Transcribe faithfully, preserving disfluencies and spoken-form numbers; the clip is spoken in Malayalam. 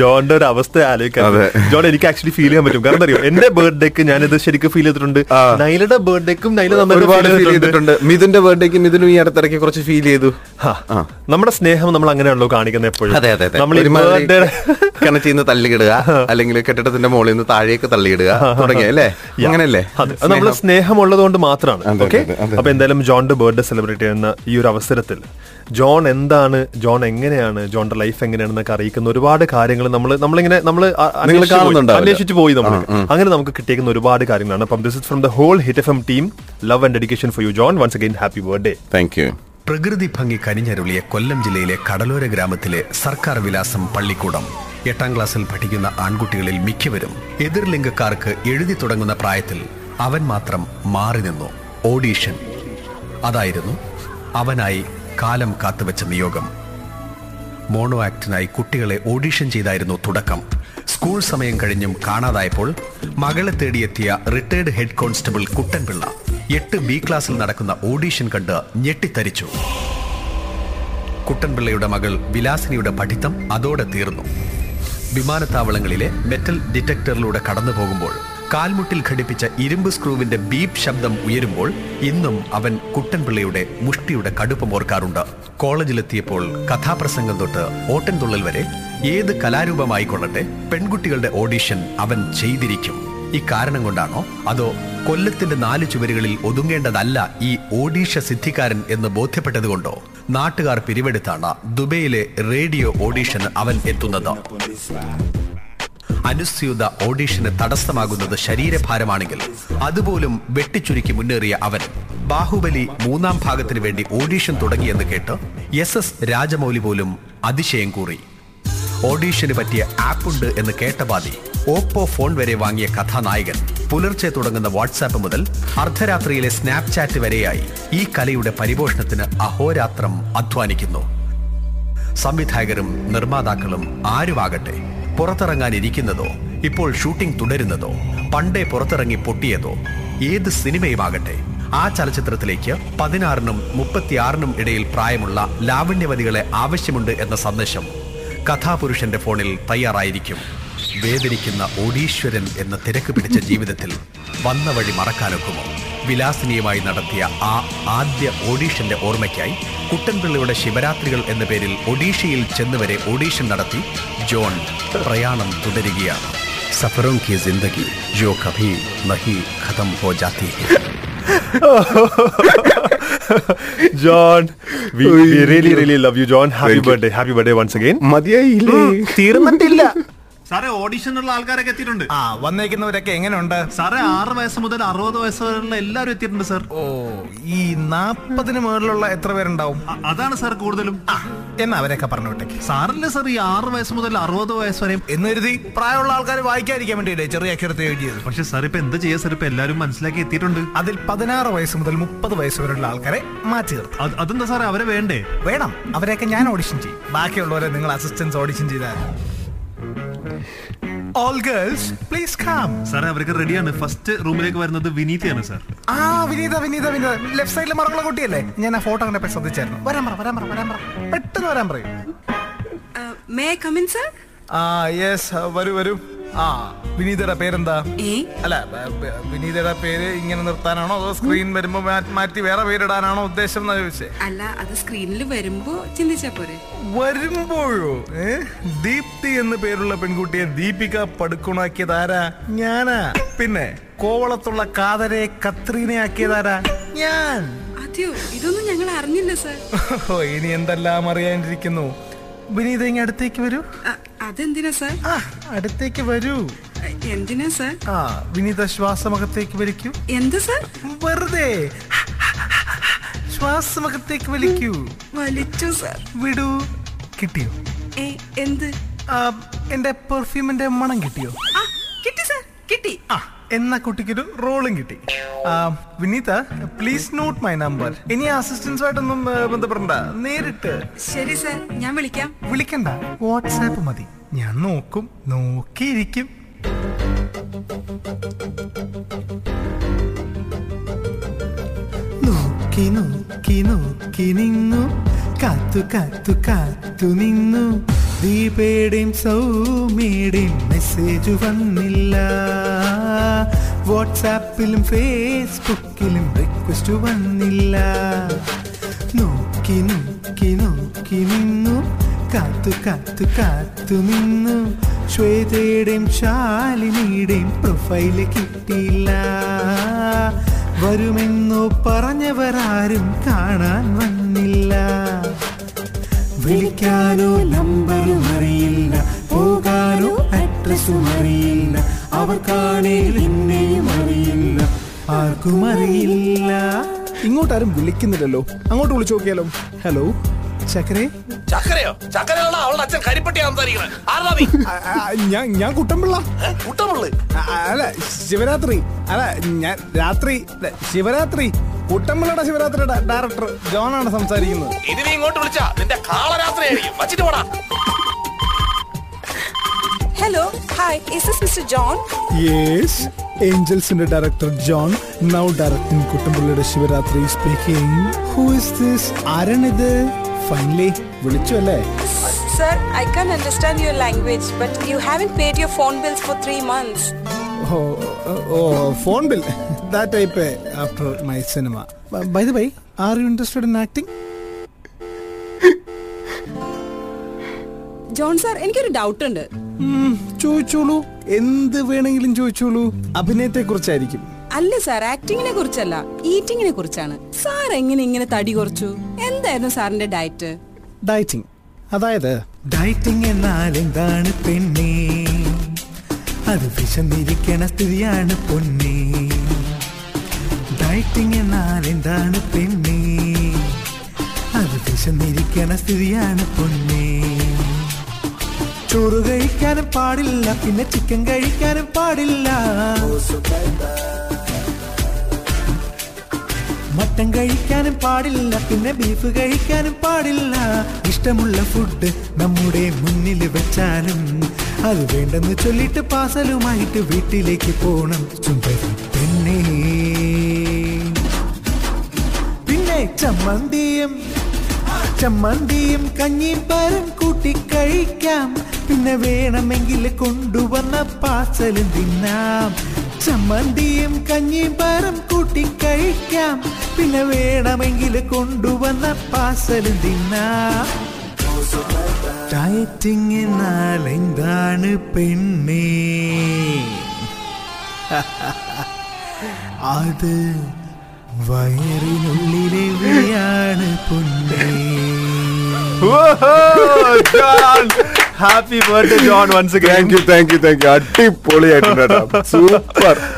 ജോണിന്റെ ഒരു അവസ്ഥ ആലോചിക്കാതെ ജോൺ എനിക്ക് ആക്ച്വലി ഫീൽ ചെയ്യാൻ പറ്റും. കാരണം അറിയാം, എന്റെ ബർത്ത്ഡേക്ക് ഞാനിത് ശരിക്കും ഫീൽ ചെയ്തിട്ടുണ്ട്. നൈലയുടെ ബർത്ത്ഡേക്കും നൈല ഒരുപാട് ഫീൽ ചെയ്തിട്ടുണ്ട്. മിഥുന്റെ ബർത്ത്ഡേക്കും മിഥുനും ഈ അടുത്തിടയ്ക്ക് കുറച്ച് ഫീൽ ചെയ്തു. നമ്മുടെ സ്നേഹം നമ്മൾ അങ്ങനെയാണല്ലോ കാണിക്കുന്നത് എപ്പോഴും. നമ്മൾ കണക്ട് ചെയ്യുന്ന തള്ളിയിടുക, അല്ലെങ്കിൽ കെട്ടിടത്തിന്റെ മുകളിൽ നിന്ന് താഴേക്ക് തള്ളിയിടുക തുടങ്ങിയ അല്ലേ, അങ്ങനെയല്ലേ, അത് നമ്മൾ സ്നേഹമുള്ളത് കൊണ്ട് മാത്രമാണ്. ഓക്കെ, അപ്പൊ എന്തായാലും ജോണിന്റെ ബർത്ത്ഡേ സെലിബ്രേറ്റ് ചെയ്യുന്ന ഈ ഒരു അവസരത്തിൽ ജോൺ എന്താണ്, ജോൺ എങ്ങനെയാണ്, ജോണിന്റെ ലൈഫ് എങ്ങനെയാണെന്നൊക്കെ അറിയിക്കുന്ന ഒരുപാട് കാര്യങ്ങൾ നമ്മൾ നമ്മളിങ്ങനെ നമ്മൾ അന്വേഷിച്ചു പോയി. നമ്മൾ അങ്ങനെ നമുക്ക് കിട്ടിയേക്കുന്ന ഒരുപാട് കാര്യങ്ങളാണ്. അപ്പം this is from the whole hit F M team. Love and dedication for you John. Once again happy birthday. Thank you. പ്രകൃതി ഭംഗി കനിഞ്ഞരുളിയ കൊല്ലം ജില്ലയിലെ കടലോര ഗ്രാമത്തിലെ സർക്കാർ വിലാസം പള്ളിക്കൂടം. എട്ടാം ക്ലാസ്സിൽ പഠിക്കുന്ന ആൺകുട്ടികളിൽ മിക്കവരും എതിർ ലിംഗക്കാർക്ക് എഴുതി തുടങ്ങുന്ന പ്രായത്തിൽ അവൻ മാത്രം മാറി നിന്നു. ഓഡീഷൻ അതായിരുന്നു അവനായി കാലം കാത്തുവെച്ച നിയോഗം. മോണോ ആക്ടിനായി കുട്ടികളെ ഓഡിഷൻ ചെയ്തായിരുന്നു തുടക്കം. സ്കൂൾ സമയം കഴിഞ്ഞും കാണാതായപ്പോൾ മകളെ തേടിയെത്തിയ റിട്ടയർഡ് ഹെഡ് കോൺസ്റ്റബിൾ കുട്ടൻപിള്ള എട്ട് ബി ക്ലാസ്സിൽ നടക്കുന്ന ഓഡീഷൻ കണ്ട് ഞെട്ടിത്തരിച്ചു. കുട്ടൻപിള്ളയുടെ മകൾ വിലാസിനിയുടെ പഠിത്തം അതോടെ തീർന്നു. വിമാനത്താവളങ്ങളിലെ മെറ്റൽ ഡിറ്റക്ടറിലൂടെ കടന്നു പോകുമ്പോൾ കാൽമുട്ടിൽ ഘടിപ്പിച്ച ഇരുമ്പ് സ്ക്രൂവിന്റെ ബീപ് ശബ്ദം ഉയരുമ്പോൾ ഇന്നും അവൻ കുട്ടൻപിള്ളയുടെ മുഷ്ടിയുടെ കടുപ്പമോർക്കാറുണ്ട്. കോളേജിലെത്തിയപ്പോൾ കഥാപ്രസംഗം തൊട്ട് ഓട്ടൻതുള്ളൽ വരെ ഏത് കലാരൂപമായിക്കൊള്ളട്ടെ, പെൺകുട്ടികളുടെ ഓഡീഷൻ അവൻ ചെയ്തിരിക്കും. ഈ കാരണം കൊണ്ടാണോ, അതോ കൊല്ലത്തിന്റെ നാല് ചുവരുകളിൽ ഒതുങ്ങേണ്ടതല്ല ഈ ഓഡീഷ സിദ്ധിക്കാരൻ എന്ന് ബോധ്യപ്പെട്ടതുകൊണ്ടോ നാട്ടുകാർ പിരിവെടുത്താണ് ദുബൈയിലെ റേഡിയോ ഓഡീഷന് അവൻ എത്തുന്നത്. അനുസ്യൂത ഓഡീഷന് തടസ്സമാകുന്നത് ശരീരഭാരമാണെങ്കിൽ അതുപോലും വെട്ടിച്ചുരുക്കി മുന്നേറിയ അവൻ ബാഹുബലി മൂന്നാം ഭാഗത്തിന് വേണ്ടി ഓഡീഷൻ തുടങ്ങിയെന്ന് കേട്ട് എസ് എസ് രാജമൗലി പോലും അതിശയം കൂറി. ഓഡീഷന് പറ്റിയ ആപ്പുണ്ട് എന്ന് കേട്ട പാതി ഓപ്പോ ഫോൺ വരെ വാങ്ങിയ കഥാനായകൻ പുലർച്ചെ തുടങ്ങുന്ന വാട്സാപ്പ് മുതൽ അർദ്ധരാത്രിയിലെ സ്നാപ്ചാറ്റ് വരെയായി ഈ കലയുടെ പരിപോഷണത്തിന് അഹോരാത്രം അധ്വാനിക്കുന്നു. സംവിധായകരും നിർമ്മാതാക്കളും ആരുമാകട്ടെ, പുറത്തിറങ്ങാനിരിക്കുന്നതോ ഇപ്പോൾ ഷൂട്ടിംഗ് തുടരുന്നതോ പണ്ടേ പുറത്തിറങ്ങി പൊട്ടിയതോ ഏത് സിനിമയുമാകട്ടെ, ആ ചലച്ചിത്രത്തിലേക്ക് പതിനാറിനും മുപ്പത്തിയാറിനും ഇടയിൽ പ്രായമുള്ള ലാവണ്യവതികളെ ആവശ്യമുണ്ട് എന്ന സന്ദേശം കഥാപുരുഷന്റെ ഫോണിൽ തയ്യാറായിരിക്കും. വേദനിക്കുന്ന ഓഡീശ്വരൻ എന്ന തിരക്ക് പിടിച്ച ജീവിതത്തിൽ വന്ന വഴി മറക്കാനൊക്കുമോ? വിലാസിനിയുമായി നടത്തിയ ആ ആദ്യ ഓഡീഷന്റെ ഓർമ്മയ്ക്കായി കുട്ടൻപിള്ളയുടെ ശിവരാത്രികൾ എന്ന പേരിൽ ഒഡീഷയിൽ ചെന്നുവരെ ഓഡീഷൻ നടത്തി ജോൺ പ്രയാണം തുടരുകയാണ്. സഫറോം കി ജിന്ദഗി ജോ കഭി നഹി ഖതം ഹോ ജാതി. John, we, we really, really love you, John. Happy birthday. Happy birthday once again. മതിയായില്ലേ? തീർന്നിട്ടില്ല. സാറേ, ഓഡീഷനുള്ള ആൾക്കാരൊക്കെ എത്തിയിട്ടുണ്ട്. ആ വന്നേക്കുന്നവരൊക്കെ എങ്ങനെയുണ്ട് സാറേ? ആറ് വയസ്സ് മുതൽ അറുപത് വയസ്സ് വരെയുള്ള എല്ലാവരും എത്തിയിട്ടുണ്ട് സാർ. ഓ, ഈ നാപ്പതിന് മുകളിലുള്ള എത്ര പേരുണ്ടാവും? അതാണ് സാർ കൂടുതലും. എന്നാ അവരൊക്കെ പറഞ്ഞു വിട്ടേക്ക് സാറല്ലേ സാർ. ഈ ആറ് വയസ്സ് മുതൽ അറുപത് വയസ്സ് വരെയും എന്ന് കരുതി പ്രായമുള്ള ആൾക്കാർ വായിക്കാതിരിക്കാൻ വേണ്ടിയില്ലേ ചെറിയ അക്ഷരത്തെ എഴുതിയത്. പക്ഷെ സാർ ഇപ്പൊ എന്ത് ചെയ്യാ സാർ, ഇപ്പൊ എല്ലാവരും മനസ്സിലാക്കി എത്തിയിട്ടുണ്ട്. അതിൽ പതിനാറ് വയസ്സ് മുതൽ മുപ്പത് വയസ്സ് വരെയുള്ള ആൾക്കാരെ മാറ്റി നിർത്തി. അതെന്താ സാറേ, അവരെ വേണ്ടേ? വേണം, അവരെയൊക്കെ ഞാൻ ഓഡിഷൻ ചെയ്യും. ബാക്കിയുള്ളവരെ നിങ്ങൾ അസിസ്റ്റൻസ് ഓഡിഷൻ ചെയ്താൽ. All girls, please come. Sir, അവർക്ക് റെഡിയാണ്. ഫസ്റ്റ് റൂമിലേക്ക് വരുന്നത് വിനീതയാണ് സാർ. ആ വിനീത വിനീത വിനീത ലെഫ്റ്റ് സൈഡിലെ മറക്കുള്ള കുട്ടിയല്ലേ? ഞാൻ ആ ഫോട്ടോ കണ്ടപ്പോൾ ശ്രദ്ധിച്ചായിരുന്നു. വരാൻ പറ വരാൻ പറ വരാൻ പറ പെട്ടെന്ന് വരാൻ പറയൂ. May I come in, sir? ആ യെസ്, വരൂ വരൂ. ആ വിനീതയുടെ പേരെന്താ? അല്ല, വിനീതയുടെ പേര് ഇങ്ങനെ നിർത്താനാണോ അതോ സ്ക്രീൻ വരുമ്പോ മാറ്റി വേറെ പേരിടാനാണോ ഉദ്ദേശം എന്നാ ചോദിച്ചേ? അല്ല, അത് സ്ക്രീനിൽ വരുമ്പോ ചിന്തിച്ചാ പോരെ. വരുമ്പോഴോ? ഏഹ് ദീപ്തി എന്ന പേരുള്ള പെൺകുട്ടിയെ ദീപിക പടുക്കുണാക്കിയതാരാ? ഞാനാ. പിന്നെ കോവളത്തുള്ള കാതരെ കത്രീനെ ആക്കിയതാരാ? ഞാൻ. അതെയോ, ഇതൊന്നും ഞങ്ങൾ അറിഞ്ഞില്ല സാർ. ഓ, ഇനി എന്തെല്ലാം അറിയാനിരിക്കുന്നു. വിനീത ഇങ്ങ അടുത്തേക്ക് വരൂ. അതെന്തിനാ സാർ? അടുത്തേക്ക് വരൂ. എന്തിനാ സാർ? ആ വിനീത ശ്വാസമകത്തേക്ക് വലിക്കൂ. എന്ത് സാർ? വെറുതെ ശ്വാസമകത്തേക്ക് വലിക്കൂ. വലിച്ചു സാർ. വിടൂ. കിട്ടിയോ? എന്ത്? എന്റെ പെർഫ്യൂമിന്റെ മണം കിട്ടിയോ? കിട്ടി സാർ, കിട്ടി. ആ എന്ന കുട്ടിക്കൊരു റോളും കിട്ടി. Vineetha, please note my number. ഇനി അസിസ്റ്റൻസുമായിട്ടൊന്നും ബന്ധപ്പെടണ്ട, നേരിട്ട്. ശരി സാർ, ഞാൻ വിളിക്കാം. വിളിക്കണ്ട, വാട്സാപ്പ് മതി. ഞാൻ നോക്കും, നോക്കിയിരിക്കും. നോക്കി നോക്കി നോക്കി നിന്നു, കാത്തു കാത്തു കാത്തു നിന്നു. ദീപയുടെയും സൗമ്യയുടെയും മെസ്സേജ് വന്നില്ല. വാട്സാപ്പിലും ഫേസ്ബുക്കിലും റിക്വസ്റ്റ് വന്നില്ല. നോക്കി നോക്കി നോക്കി നിന്നു, കാത്തു കാത്തു കാത്തു നിന്നു. ശ്വേതയുടെയും ശാലിനിയുടെയും പ്രൊഫൈല് കിട്ടിയില്ല. വരുമെന്നോ പറഞ്ഞവരാരും കാണാൻ വന്നില്ല. വിളിക്കാനോ നമ്പറും അറിയില്ല, പോകാനോ അഡ്രസ്സും അറിയില്ല. അവർ കാണേൽ എന്നെയും അറിയില്ല, ആർക്കും അറിയില്ല. ഇങ്ങോട്ടാരും വിളിക്കുന്നില്ലല്ലോ, അങ്ങോട്ട് വിളിച്ചു നോക്കിയാലോ? ഹലോ ചക്കരേ. ചക്കരയോ? ചക്കരയുള്ള അവളുടെ അച്ഛൻ കരിപ്പട്ടി സംസാരിക്കണം. ഞാൻ കുട്ടമ്പിള്ള. കുട്ടമ്പിള്ള അല്ല, ശിവരാത്രി അല്ല, ഞാൻ രാത്രി ശിവരാത്രി. കുട്ടമ്പിള്ളയുടെ ശിവരാത്രിയുടെ ഡയറക്ടർ ജോൺ ആണ് സംസാരിക്കുന്നത്. ഇതിനെ ഇങ്ങോട്ട് വിളിച്ചാ നിന്റെ കാളരാത്രി ആയിരിക്കും. വച്ചിട്ട് പോടാ. Hello, hi, is this mister John? Yes, ഏഞ്ചൽസിന്റെ ഡയറക്ടർ ജോൺ, നൗ ഡയറക്ടിംഗ് കുട്ടമ്പിള്ളയുടെ Shivaratri. Speaking. Who is this? ആരാണ് ഇത്? Finally, വിളിച്ചു അല്ലേ? Sir, I can understand your language, but you haven't paid your phone bills for three months. Oh, oh, phone bill. That I pay after my cinema. By the way, are you interested in acting? John sir, എനിക്കൊരു ഡൗട്ട് ഉണ്ട്. ചോദിച്ചോളൂ, എന്ത് വേണമെങ്കിലും ചോദിച്ചോളൂ. അഭിനയത്തെ കുറിച്ചായിരിക്കും? അല്ല സാർ, ആക്ടിങ്ങിനെ കുറിച്ചല്ല, ഈറ്റിങ്ങിനെ കുറിച്ചാണ്. സാർ എങ്ങനെ ഇങ്ങനെ തടി കുറച്ചു? എന്തായിരുന്നു സാറിന്റെ ഡയറ്റ്? ഡയറ്റിംഗ്, അതായത് ഡയറ്റിംഗ് എന്നാൽ എന്താണ് പെണ്ണേ? അത് വിശന്നിരിക്കണ സ്ഥിതിയാണ് പൊന്നേ. ഡയറ്റിംഗ് എന്നാൽ എന്താണ് പെണ്ണേ? അത് വിശന്നിരിക്കണ സ്ഥിതിയാണ് പൊന്നേ. ചോറ് കഴിക്കാനും പാടില്ല, പിന്നെ ചിക്കൻ കഴിക്കാനും പാടില്ല. മട്ടൻ കഴിക്കാനും പാടില്ല, പിന്നെ ബീഫ് കഴിക്കാനും പാടില്ല. ഇഷ്ടമുള്ള ഫുഡ് നമ്മുടെ മുന്നിൽ വെച്ചാലും അത് വേണ്ടെന്ന് ചൊല്ലിട്ട് പാസലുമായിട്ട് വീട്ടിലേക്ക് പോണം സുന്ദരി പെണ്ണേ. പിന്നെ ചമ്മന്തിയും ചമ്മന്തിയും കഞ്ഞിയും പരം കൂട്ടി കഴിക്കാം. പിന്നെ വേണമെങ്കിൽ കൊണ്ടുവന്ന പാസലും തിന്നാം. ചമ്മന്തിയും കഞ്ഞിയും പരം കൂട്ടി കഴിക്കാം. പിന്നെ വേണമെങ്കിൽ കൊണ്ടുവന്ന പാസലും തിന്നാം. ഡയറ്റിംഗ് എന്നാൽ എന്താണ് പെണ്ണേ? അത് വയറിനുള്ളിലെ വിളിയാണ് പൊന്നേ. Happy birthday John once again. Thank you thank you thank you. അടിപൊളിയായിട്ട് സൂപ്പർ.